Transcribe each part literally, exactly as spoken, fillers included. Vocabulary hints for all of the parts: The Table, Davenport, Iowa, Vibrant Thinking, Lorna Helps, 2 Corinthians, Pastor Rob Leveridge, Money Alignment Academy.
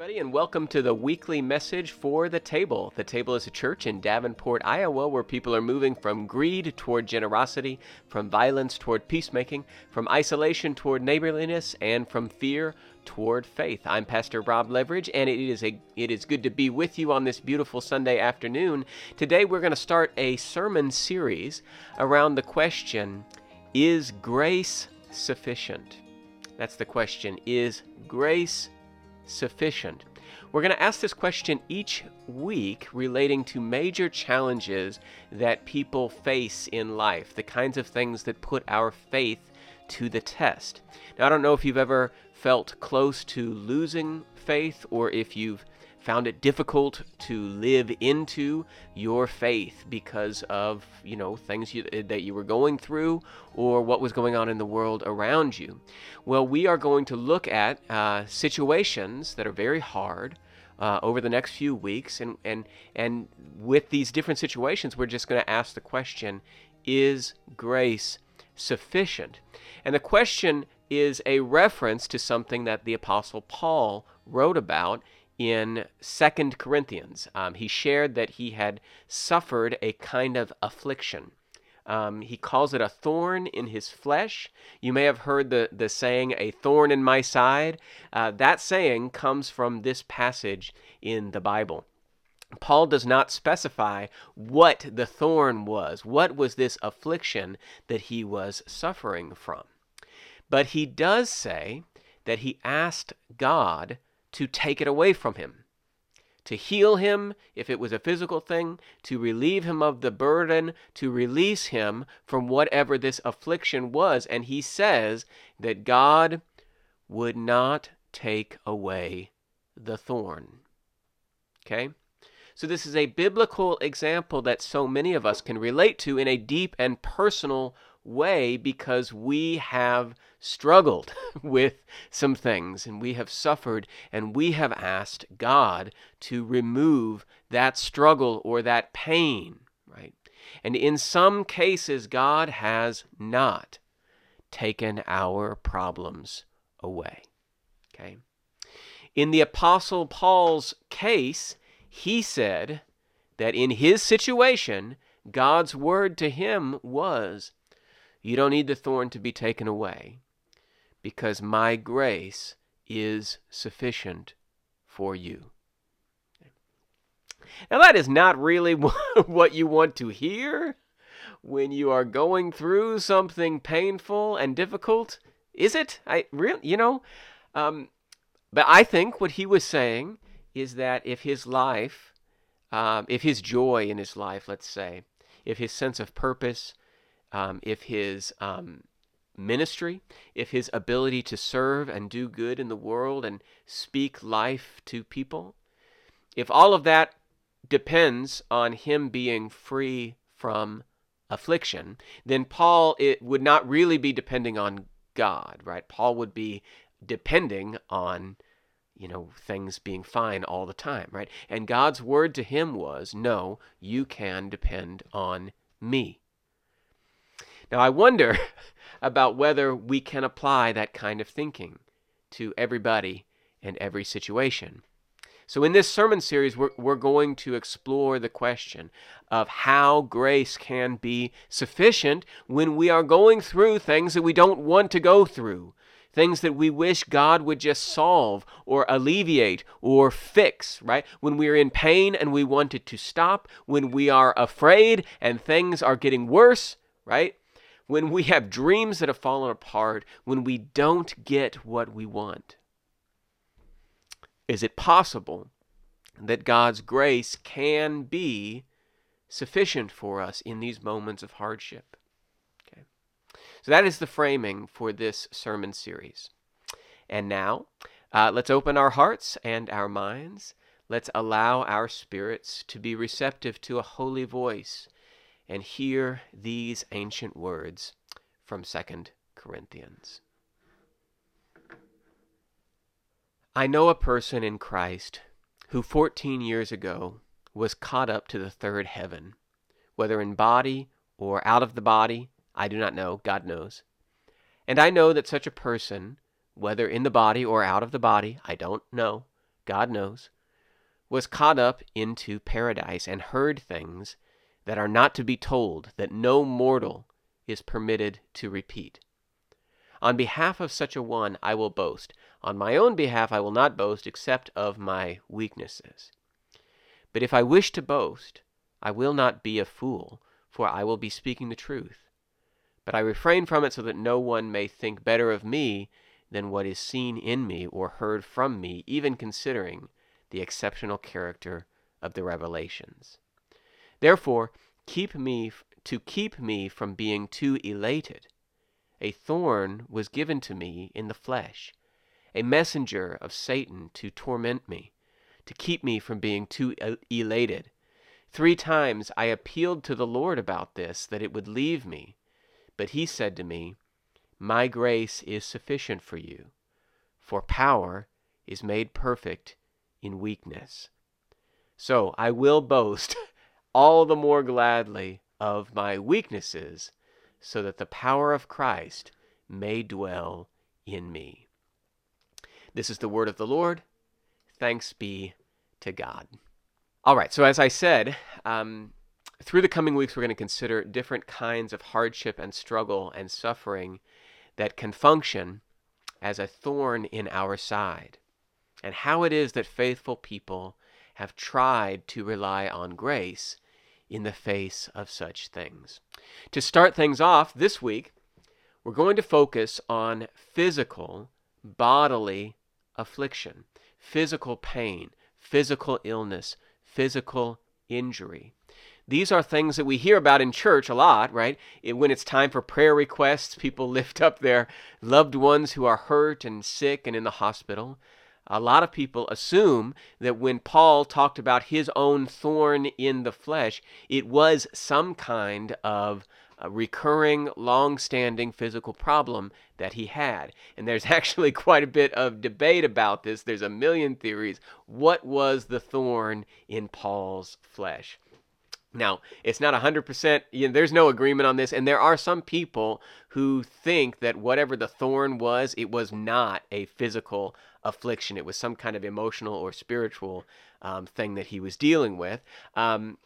Everybody, and welcome to the weekly message for The Table. The Table is a church in Davenport, Iowa, where people are moving from greed toward generosity, from violence toward peacemaking, from isolation toward neighborliness, and from fear toward faith. I'm Pastor Rob Leveridge, and it is a it is good to be with you on this beautiful Sunday afternoon. Today we're going to start a sermon series around the question, is grace sufficient? That's the question, is grace sufficient? We're going to ask this question each week relating to major challenges that people face in life, the kinds of things that put our faith to the test. Now, I don't know if you've ever felt close to losing faith or if you've found it difficult to live into your faith because of, you know, things you, that you were going through or what was going on in the world around you. Well, we are going to look at uh, situations that are very hard uh, over the next few weeks. And, and, and with these different situations, we're just going to ask the question, is grace sufficient? And the question is a reference to something that the Apostle Paul wrote about in Second Corinthians. Um, he shared that he had suffered a kind of affliction. Um, he calls it a thorn in his flesh. You may have heard the, the saying, a thorn in my side. Uh, that saying comes from this passage in the Bible. Paul does not specify what the thorn was. What was this affliction that he was suffering from? But he does say that he asked God to take it away from him, to heal him if it was a physical thing, to relieve him of the burden, to release him from whatever this affliction was. And he says that God would not take away the thorn. Okay? So this is a biblical example that so many of us can relate to in a deep and personal way because we have struggled with some things and we have suffered and we have asked God to remove that struggle or that pain, right? And in some cases, God has not taken our problems away, okay? In the Apostle Paul's case, he said that in his situation, God's word to him was, you don't need the thorn to be taken away because my grace is sufficient for you. Now, that is not really what you want to hear when you are going through something painful and difficult, is it? I really, you know, um, but I think what he was saying is that if his life, um, if his joy in his life, let's say, if his sense of purpose, um, if his um, ministry, if his ability to serve and do good in the world and speak life to people, if all of that depends on him being free from affliction, then Paul it would not really be depending on God, right? Paul would be depending on you know, things being fine all the time, right? And God's word to him was, no, you can depend on me. Now, I wonder about whether we can apply that kind of thinking to everybody and every situation. So in this sermon series, we're, we're going to explore the question of how grace can be sufficient when we are going through things that we don't want to go through. Things that we wish God would just solve or alleviate or fix, right? When we're in pain and we want it to stop, when we are afraid and things are getting worse, right? When we have dreams that have fallen apart, when we don't get what we want. Is it possible that God's grace can be sufficient for us in these moments of hardship? So that is the framing for this sermon series. And now, uh, let's open our hearts and our minds. Let's allow our spirits to be receptive to a holy voice and hear these ancient words from Second Corinthians. I know a person in Christ who fourteen years ago was caught up to the third heaven, whether in body or out of the body, I do not know, God knows. And I know that such a person, whether in the body or out of the body, I don't know, God knows, was caught up into paradise and heard things that are not to be told, that no mortal is permitted to repeat. On behalf of such a one I will boast. On my own behalf I will not boast except of my weaknesses. But if I wish to boast, I will not be a fool, for I will be speaking the truth. But I refrain from it so that no one may think better of me than what is seen in me or heard from me, even considering the exceptional character of the revelations. Therefore, keep me to keep me from being too elated. A thorn was given to me in the flesh, a messenger of Satan to torment me, to keep me from being too elated. Three times I appealed to the Lord about this, that it would leave me. But he said to me, "My grace is sufficient for you, for power is made perfect in weakness." So I will boast all the more gladly of my weaknesses, so that the power of Christ may dwell in me. This is the word of the Lord. Thanks be to God. All right, so as I said, um, through the coming weeks, we're going to consider different kinds of hardship and struggle and suffering that can function as a thorn in our side, and how it is that faithful people have tried to rely on grace in the face of such things. To start things off this week, we're going to focus on physical, bodily affliction, physical pain, physical illness, physical injury. These are things that we hear about in church a lot, right? It, when it's time for prayer requests, people lift up their loved ones who are hurt and sick and in the hospital. A lot of people assume that when Paul talked about his own thorn in the flesh, it was some kind of a recurring, long-standing physical problem that he had. And there's actually quite a bit of debate about this. There's a million theories. What was the thorn in Paul's flesh? Now, it's not one hundred percent, you know, there's no agreement on this, and there are some people who think that whatever the thorn was, it was not a physical affliction. It was some kind of emotional or spiritual um, thing that he was dealing with. Um,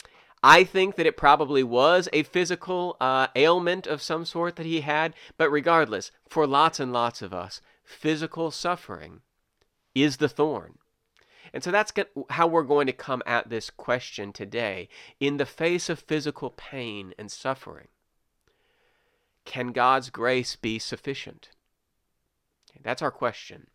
I think that it probably was a physical uh, ailment of some sort that he had, but regardless, for lots and lots of us, physical suffering is the thorn. And so that's how we're going to come at this question today. In the face of physical pain and suffering, can God's grace be sufficient? That's our question.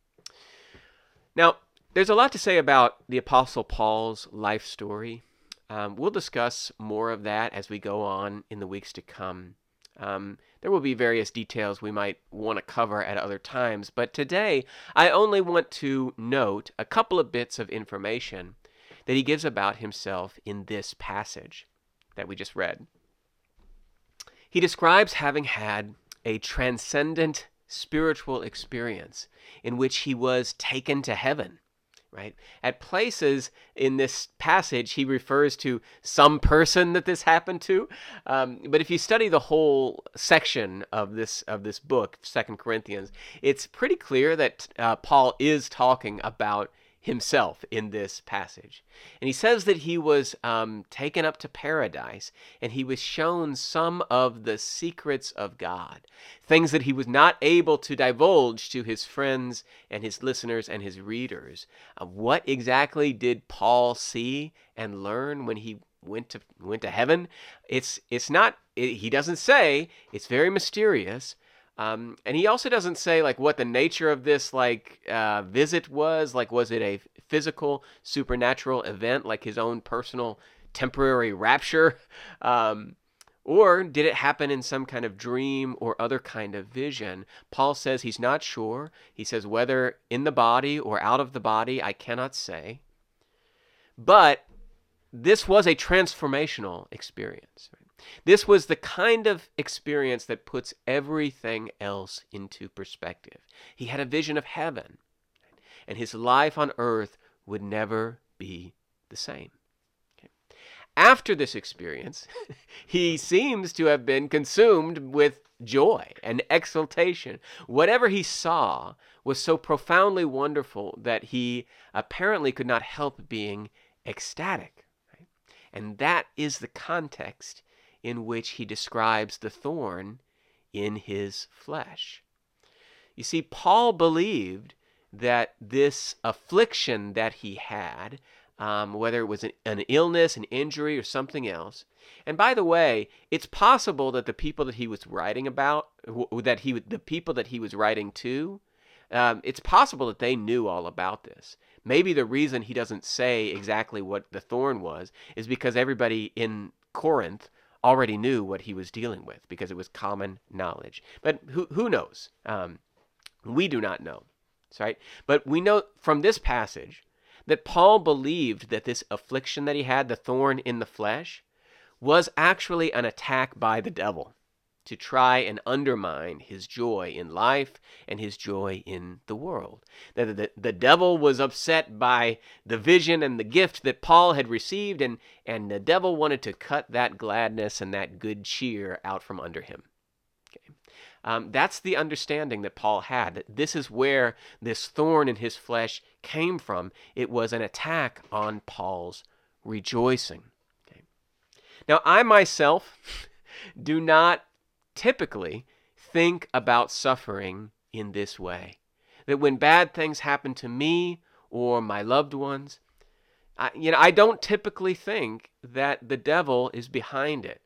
Now, there's a lot to say about the Apostle Paul's life story. Um, we'll discuss more of that as we go on in the weeks to come. Um, there will be various details we might want to cover at other times, but today I only want to note a couple of bits of information that he gives about himself in this passage that we just read. He describes having had a transcendent spiritual experience in which he was taken to heaven. Right? At places in this passage, he refers to some person that this happened to. Um, but if you study the whole section of this of this book, Second Corinthians, it's pretty clear that uh, Paul is talking about himself in this passage. And he says that he was um, taken up to paradise, and he was shown some of the secrets of God, things that he was not able to divulge to his friends and his listeners and his readers. Uh, what exactly did Paul see and learn when he went to went to heaven? It's it's not, it, he doesn't say. It's very mysterious. Um, and he also doesn't say like what the nature of this like uh, visit was. Like, was it a physical, supernatural event, like his own personal temporary rapture? Um, or did it happen in some kind of dream or other kind of vision? Paul says he's not sure. He says whether in the body or out of the body, I cannot say. But this was a transformational experience, right? This was the kind of experience that puts everything else into perspective. He had a vision of heaven, and his life on earth would never be the same. Okay. after this experience, he seems to have been consumed with joy and exultation. Whatever he saw was so profoundly wonderful that he apparently could not help being ecstatic. Right? And that is the context in which he describes the thorn in his flesh. You see, Paul believed that this affliction that he had, um, whether it was an, an illness, an injury, or something else. And by the way, it's possible that the people that he was writing about, that he, the people that he was writing to, um, it's possible that they knew all about this. Maybe the reason he doesn't say exactly what the thorn was is because everybody in Corinth already knew what he was dealing with, because it was common knowledge. But who who knows? Um, we do not know. Right? But we know from this passage that Paul believed that this affliction that he had, the thorn in the flesh, was actually an attack by the devil to try and undermine his joy in life and his joy in the world. That the, the devil was upset by the vision and the gift that Paul had received, and, and the devil wanted to cut that gladness and that good cheer out from under him. Okay. Um, that's the understanding that Paul had, that this is where this thorn in his flesh came from. It was an attack on Paul's rejoicing. Okay. Now, I myself do not typically think about suffering in this way, that when bad things happen to me or my loved ones, I, you know, I don't typically think that the devil is behind it.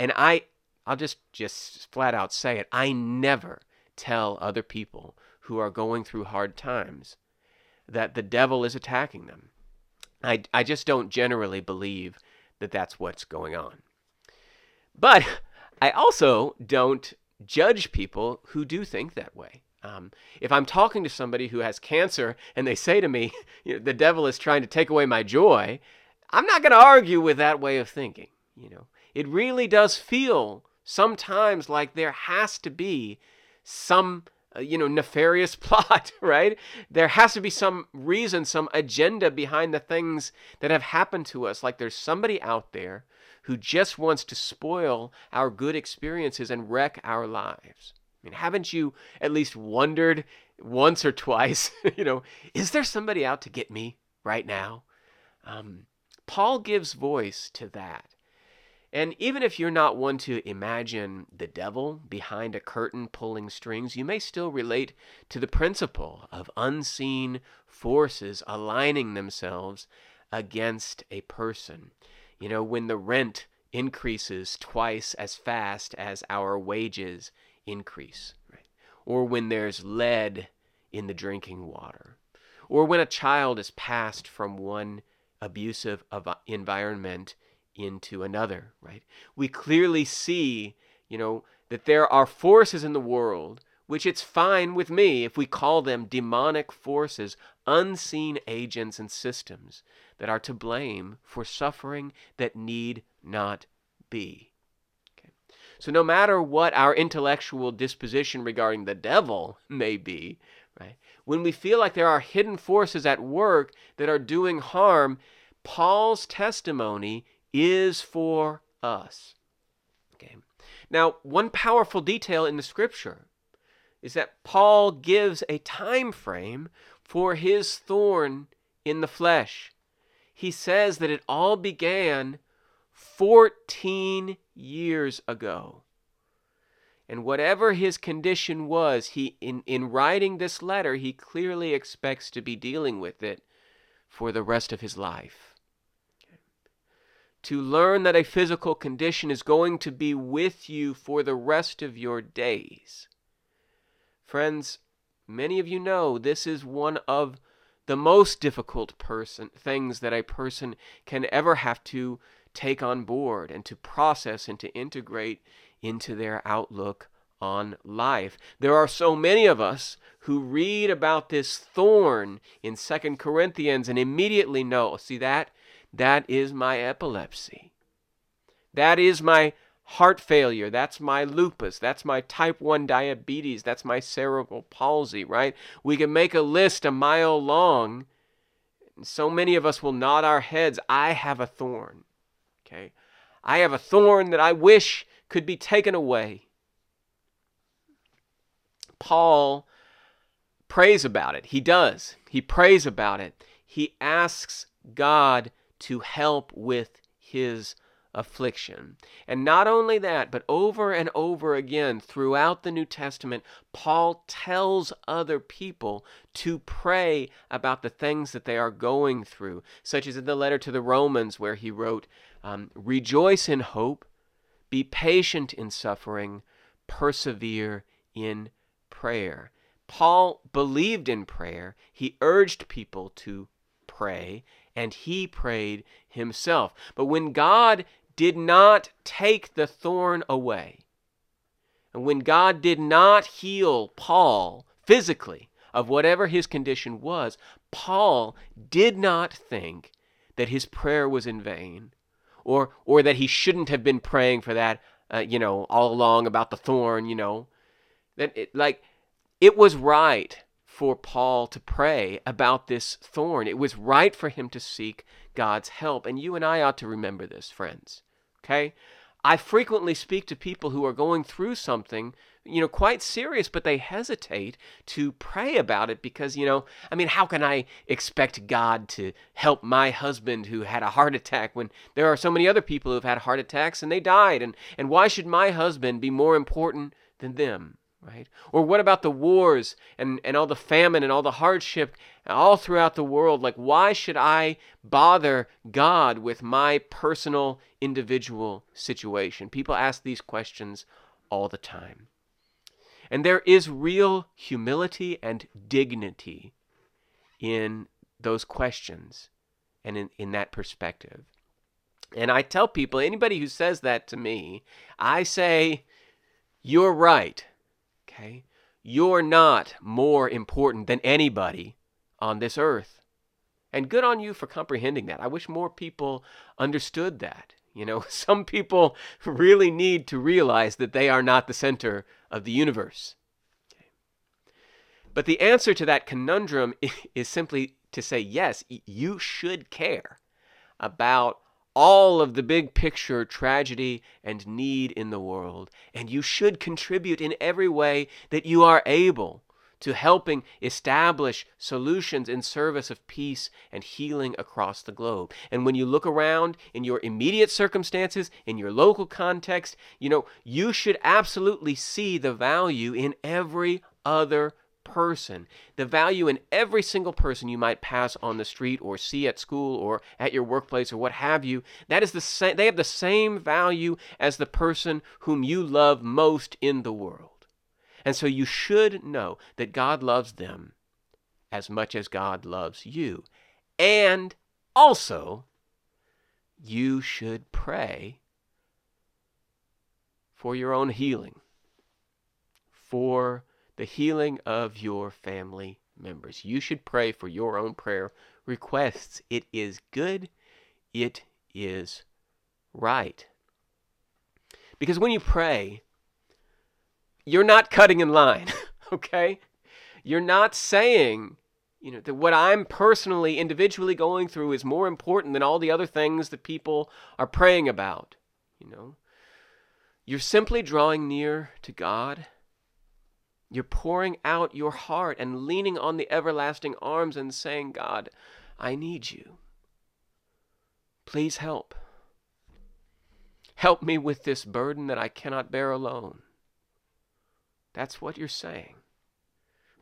And I I'll just, just flat out say it. I never tell other people who are going through hard times that the devil is attacking them. I, I just don't generally believe that that's what's going on. But I also don't judge people who do think that way. Um, if I'm talking to somebody who has cancer and they say to me, you know, the devil is trying to take away my joy, I'm not going to argue with that way of thinking. You know, it really does feel sometimes like there has to be some, you know, nefarious plot, right? There has to be some reason, some agenda behind the things that have happened to us. Like there's somebody out there who just wants to spoil our good experiences and wreck our lives. I mean, haven't you at least wondered once or twice, you know, is there somebody out to get me right now? Um, Paul gives voice to that. And even if you're not one to imagine the devil behind a curtain pulling strings, you may still relate to the principle of unseen forces aligning themselves against a person. You know, when the rent increases twice as fast as our wages increase, right? Or when there's lead in the drinking water, or when a child is passed from one abusive environment into another, right? We clearly see, you know, that there are forces in the world, which it's fine with me if we call them demonic forces, unseen agents and systems that are to blame for suffering that need not be. Okay. So no matter what our intellectual disposition regarding the devil may be, right? When we feel like there are hidden forces at work that are doing harm, Paul's testimony is for us. Okay. Now, one powerful detail in the scripture is that Paul gives a time frame for his thorn in the flesh. He says that it all began fourteen years ago. And whatever his condition was, he in, in writing this letter, he clearly expects to be dealing with it for the rest of his life. To learn that a physical condition is going to be with you for the rest of your days. Friends, many of you know this is one of the most difficult person things that a person can ever have to take on board and to process and to integrate into their outlook on life. There are so many of us who read about this thorn in Second Corinthians and immediately know, see that? That is my epilepsy. That is my heart failure. That's my lupus. That's my type one diabetes. That's my cerebral palsy, right? We can make a list a mile long. So many of us will nod our heads. I have a thorn. okay? I have a thorn that I wish could be taken away. Paul prays about it. He does. He prays about it. He asks God to help with his affliction. And not only that, but over and over again throughout the New Testament, Paul tells other people to pray about the things that they are going through, such as in the letter to the Romans where he wrote, um, rejoice in hope, be patient in suffering, persevere in prayer. Paul believed in prayer. He urged people to pray, and he prayed himself. But when God did not take the thorn away, and when God did not heal Paul physically of whatever his condition was, Paul did not think that his prayer was in vain, or or that he shouldn't have been praying for that, uh, you know, all along about the thorn, you know, that it, like it was right for Paul to pray about this thorn. It was right for him to seek God's help. And you and I ought to remember this, friends. Okay? I frequently speak to people who are going through something, you know, quite serious, but they hesitate to pray about it because, you know, I mean, how can I expect God to help my husband who had a heart attack when there are so many other people who have had heart attacks and they died? And, and why should my husband be more important than them? Right? Or what about the wars and, and all the famine and all the hardship all throughout the world? Like, why should I bother God with my personal individual situation? People ask these questions all the time. And there is real humility and dignity in those questions and in, in that perspective. And I tell people, anybody who says that to me, I say, you're right. Okay? You're not more important than anybody on this earth. And good on you for comprehending that. I wish more people understood that. You know, some people really need to realize that they are not the center of the universe. Okay? But the answer to that conundrum is simply to say, yes, you should care about all of the big picture tragedy and need in the world, and you should contribute in every way that you are able to helping establish solutions in service of peace and healing across the globe. And when you look around in your immediate circumstances, in your local context, you know, you should absolutely see the value in every other person, the value in every single person you might pass on the street or see at school or at your workplace or what have you. That is the same, they have the same value as the person whom you love most in the world. And so you should know that God loves them as much as God loves you. And also, you should pray for your own healing, for the healing of your family members. You should pray for your own prayer requests. It is good. It is right. Because when you pray, you're not cutting in line, okay? You're not saying, you know, that what I'm personally, individually going through is more important than all the other things that people are praying about, you know? You're simply drawing near to God. You're pouring out your heart and leaning on the everlasting arms and saying, God, I need you. Please help. Help me with this burden that I cannot bear alone. That's what you're saying.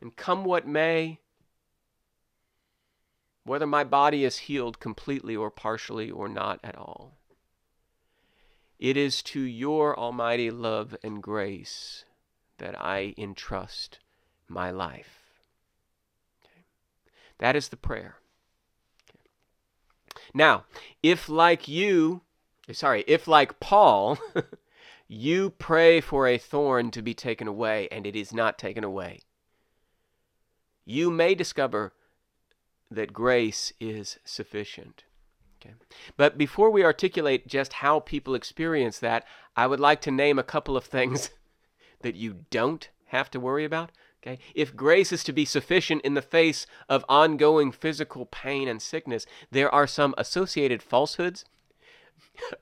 And come what may, whether my body is healed completely or partially or not at all, it is to your almighty love and grace that I entrust my life. Okay. That is the prayer. Okay. Now, if like you, sorry, if like Paul, you pray for a thorn to be taken away and it is not taken away, you may discover that grace is sufficient. Okay. But before we articulate just how people experience that, I would like to name a couple of things that you don't have to worry about, okay? If grace is to be sufficient in the face of ongoing physical pain and sickness, there are some associated falsehoods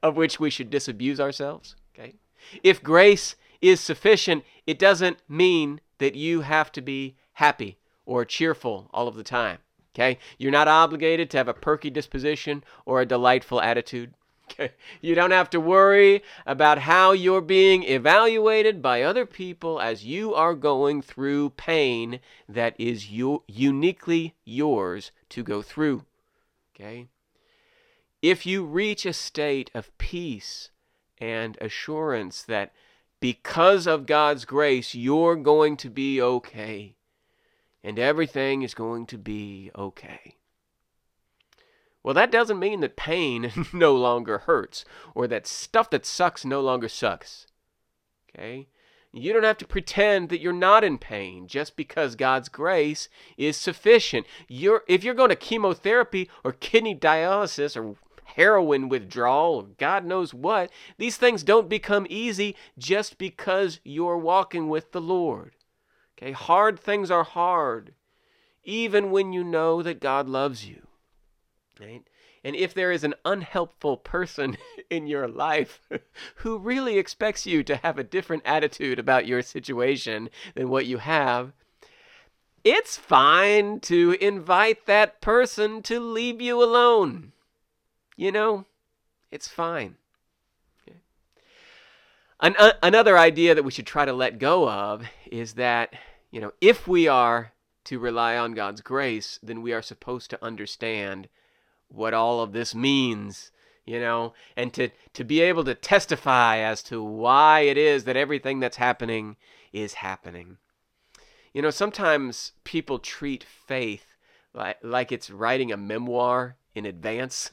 of which we should disabuse ourselves. Okay? If grace is sufficient, it doesn't mean that you have to be happy or cheerful all of the time. Okay? You're not obligated to have a perky disposition or a delightful attitude. Okay? You don't have to worry about how you're being evaluated by other people as you are going through pain that is u- uniquely yours to go through. Okay? If you reach a state of peace and assurance that because of God's grace, you're going to be okay, and everything is going to be okay. Well, that doesn't mean that pain no longer hurts, or that stuff that sucks no longer sucks. Okay? You don't have to pretend that you're not in pain just because God's grace is sufficient. You're, if you're going to chemotherapy or kidney dialysis or heroin withdrawal or God knows what, these things don't become easy just because you're walking with the Lord. Okay, hard things are hard, even when you know that God loves you. Right? And if there is an unhelpful person in your life who really expects you to have a different attitude about your situation than what you have, it's fine to invite that person to leave you alone. You know, it's fine. Okay. An- uh, another idea that we should try to let go of is that, you know, if we are to rely on God's grace, then we are supposed to understand what all of this means, you know, and to, to be able to testify as to why it is that everything that's happening is happening. You know, sometimes people treat faith like, like it's writing a memoir in advance.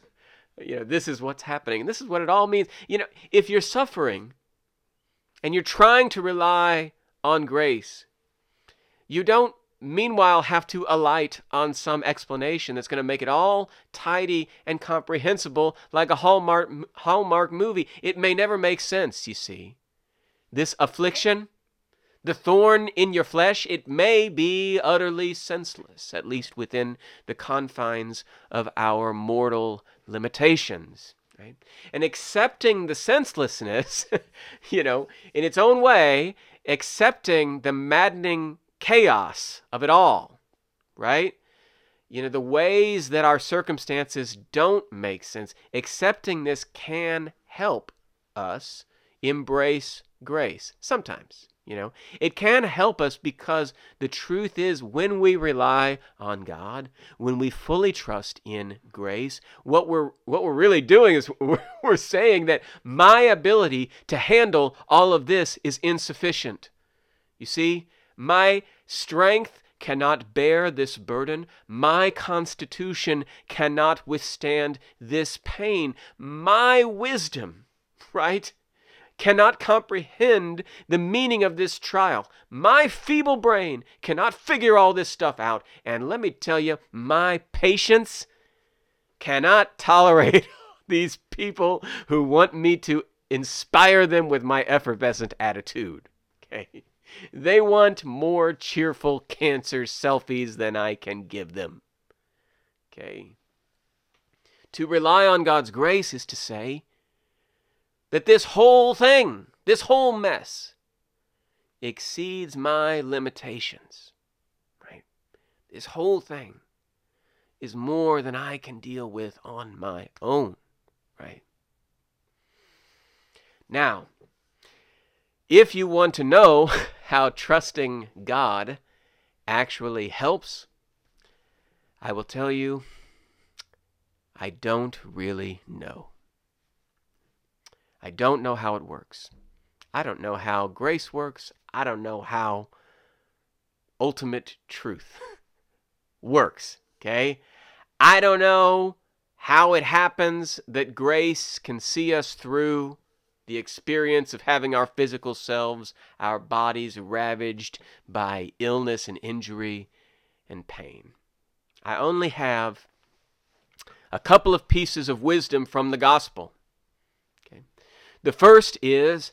You know, this is what's happening, and this is what it all means. You know, if you're suffering and you're trying to rely on grace, you don't meanwhile have to alight on some explanation that's going to make it all tidy and comprehensible like a Hallmark Hallmark movie. It may never make sense, you see. This affliction, the thorn in your flesh, it may be utterly senseless, at least within the confines of our mortal limitations. Right? And accepting the senselessness, you know, in its own way, accepting the maddening chaos of it all, right? You know, the ways that our circumstances don't make sense, accepting this can help us embrace grace sometimes, you know. It can help us because the truth is when we rely on God, when we fully trust in grace, what we're what we're really doing is we're, we're saying that my ability to handle all of this is insufficient. You see, my strength cannot bear this burden. My constitution cannot withstand this pain. My wisdom, right, cannot comprehend the meaning of this trial. My feeble brain cannot figure all this stuff out. And let me tell you, my patience cannot tolerate these people who want me to inspire them with my effervescent attitude. Okay? They want more cheerful cancer selfies than I can give them. Okay. To rely on God's grace is to say that this whole thing, this whole mess, exceeds my limitations. Right? This whole thing is more than I can deal with on my own. Right? Now, if you want to know how trusting God actually helps, I will tell you, I don't really know. I don't know how it works. I don't know how grace works. I don't know how ultimate truth works, okay? I don't know how it happens that grace can see us through the experience of having our physical selves, our bodies ravaged by illness and injury and pain. I only have a couple of pieces of wisdom from the gospel. Okay. The first is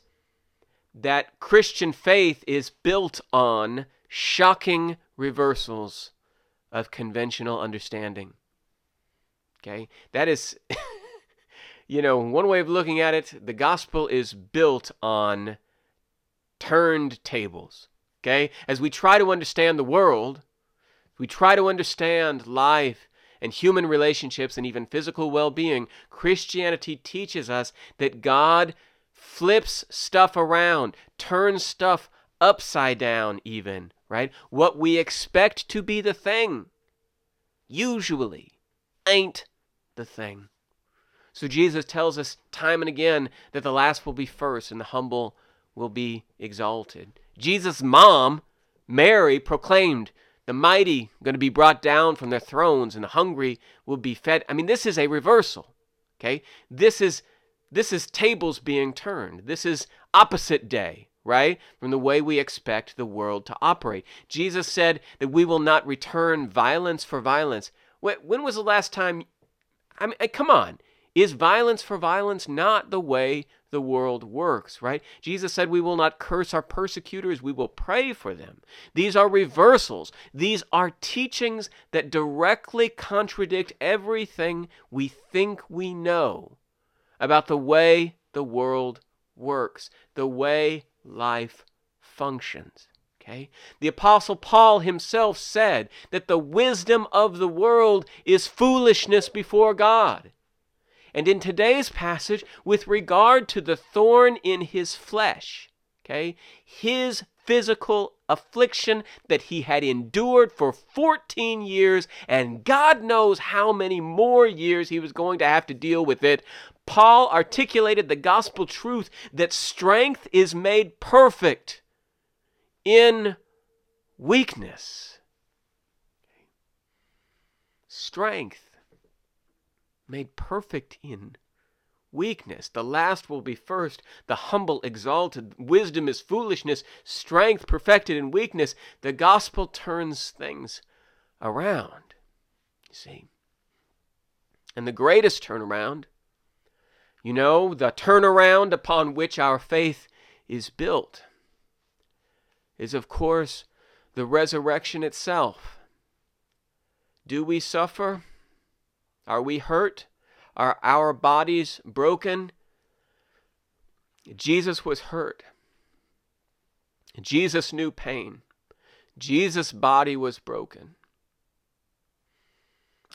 that Christian faith is built on shocking reversals of conventional understanding. Okay, that is you know, one way of looking at it, the gospel is built on turned tables, okay? As we try to understand the world, we try to understand life and human relationships and even physical well-being, Christianity teaches us that God flips stuff around, turns stuff upside down even, right? What we expect to be the thing usually ain't the thing. So Jesus tells us time and again that the last will be first and the humble will be exalted. Jesus' mom, Mary, proclaimed the mighty going to be brought down from their thrones and the hungry will be fed. I mean, this is a reversal, okay? This is this is tables being turned. This is opposite day, right? From the way we expect the world to operate. Jesus said that we will not return violence for violence. When was the last time? I mean, come on. Is violence for violence not the way the world works, right? Jesus said we will not curse our persecutors, we will pray for them. These are reversals. These are teachings that directly contradict everything we think we know about the way the world works, the way life functions, okay? The Apostle Paul himself said that the wisdom of the world is foolishness before God. And in today's passage, with regard to the thorn in his flesh, okay, his physical affliction that he had endured for fourteen years, and God knows how many more years he was going to have to deal with it, Paul articulated the gospel truth that strength is made perfect in weakness. Strength made perfect in weakness. The last will be first, the humble exalted. Wisdom is foolishness, strength perfected in weakness. The gospel turns things around, you see. And the greatest turnaround, you know, the turnaround upon which our faith is built, is of course the resurrection itself. Do we suffer? Are we hurt? Are our bodies broken? Jesus was hurt. Jesus knew pain. Jesus' body was broken.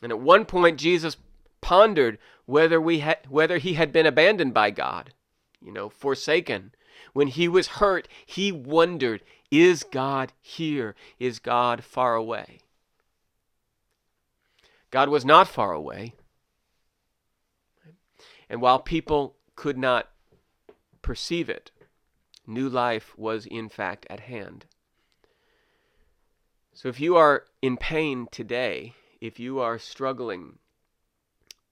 And at one point, Jesus pondered whether we ha- whether he had been abandoned by God, you know, forsaken. When he was hurt, he wondered, is God here? Is God far away? God was not far away. And while people could not perceive it, new life was in fact at hand. So if you are in pain today, if you are struggling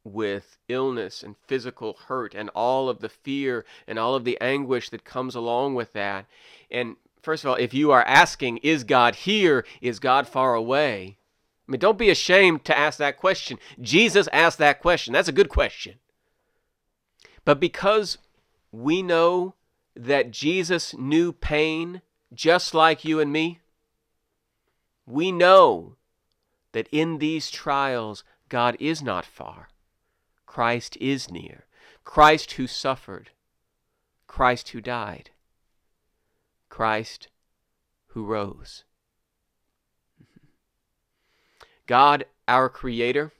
with illness and physical hurt and all of the fear and all of the anguish that comes along with that, and first of all, if you are asking, is God here? Is God far away? I mean, don't be ashamed to ask that question. Jesus asked that question. That's a good question. But because we know that Jesus knew pain just like you and me, we know that in these trials, God is not far. Christ is near. Christ who suffered. Christ who died. Christ who rose. God, our Creator,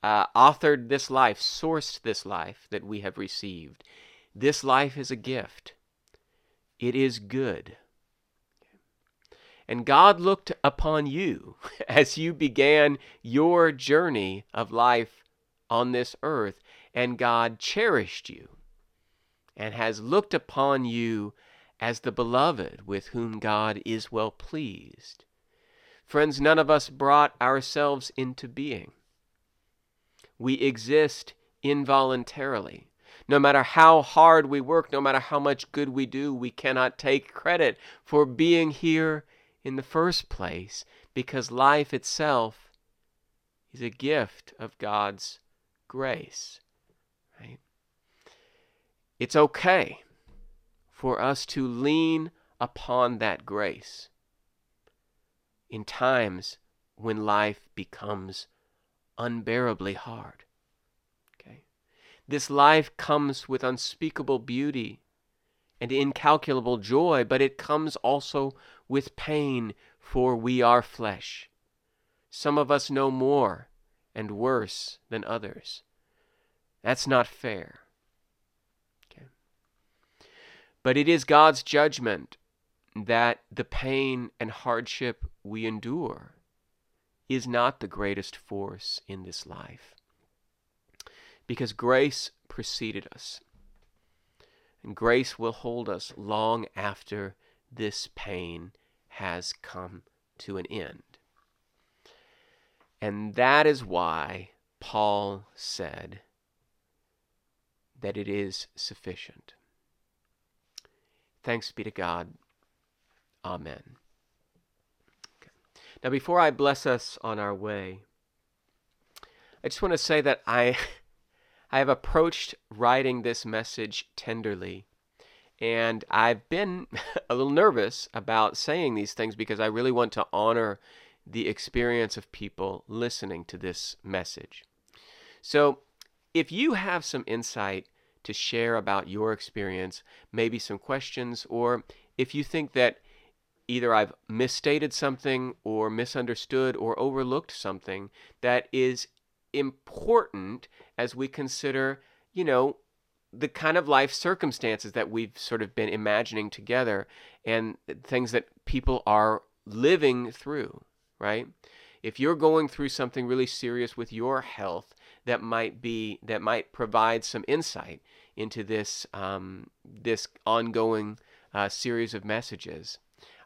uh, authored this life, sourced this life that we have received. This life is a gift. It is good. And God looked upon you as you began your journey of life on this earth, and God cherished you and has looked upon you as the beloved with whom God is well pleased. Friends, none of us brought ourselves into being. We exist involuntarily. No matter how hard we work, no matter how much good we do, we cannot take credit for being here in the first place because life itself is a gift of God's grace. Right? It's okay for us to lean upon that grace in times when life becomes unbearably hard. Okay? This life comes with unspeakable beauty and incalculable joy, but it comes also with pain, for we are flesh. Some of us know more and worse than others. That's not fair. Okay. But it is God's judgment that the pain and hardship we endure is not the greatest force in this life, because grace preceded us, and grace will hold us long after this pain has come to an end. And that is why Paul said that it is sufficient. Thanks be to God. Amen. Okay. Now, before I bless us on our way, I just want to say that I, I have approached writing this message tenderly, and I've been a little nervous about saying these things because I really want to honor the experience of people listening to this message. So, if you have some insight to share about your experience, maybe some questions, or if you think that either I've misstated something or misunderstood or overlooked something that is important as we consider, you know, the kind of life circumstances that we've sort of been imagining together and things that people are living through, right? If you're going through something really serious with your health, that might be that might provide some insight into this um, this ongoing uh, series of messages.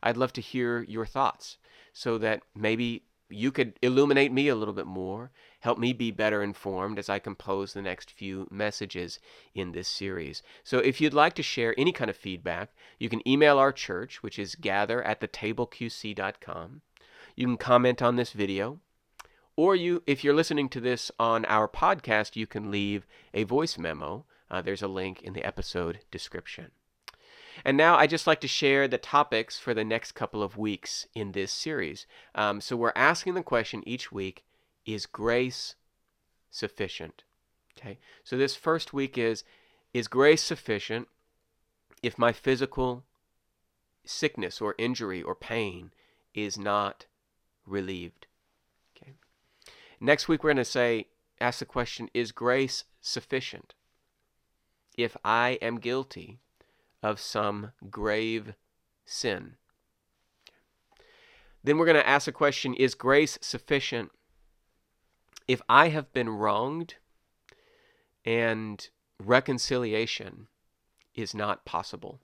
I'd love to hear your thoughts so that maybe you could illuminate me a little bit more, help me be better informed as I compose the next few messages in this series. So if you'd like to share any kind of feedback, you can email our church, which is gather at the table q c dot com. You can comment on this video, or you, if you're listening to this on our podcast, you can leave a voice memo. Uh, there's a link in the episode description. And now I'd just like to share the topics for the next couple of weeks in this series. Um, so we're asking the question each week, is grace sufficient? Okay. So this first week is, is grace sufficient if my physical sickness or injury or pain is not relieved? Okay. Next week, we're going to say, ask the question, is grace sufficient if I am guilty of some grave sin? Then we're going to ask a question, is grace sufficient if I have been wronged and reconciliation is not possible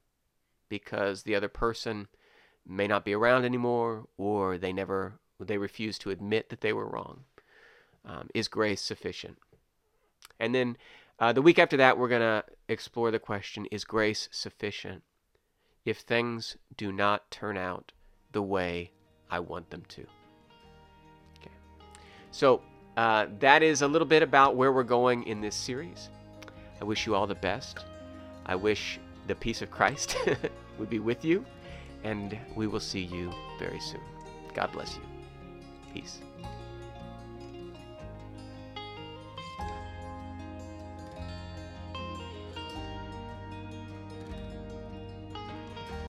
because the other person may not be around anymore, or they never they refuse to admit that they were wrong? Um, is grace sufficient? And then Uh, the week after that, we're going to explore the question, is grace sufficient if things do not turn out the way I want them to? Okay. So uh, that is a little bit about where we're going in this series. I wish you all the best. I wish the peace of Christ would be with you, and we will see you very soon. God bless you. Peace.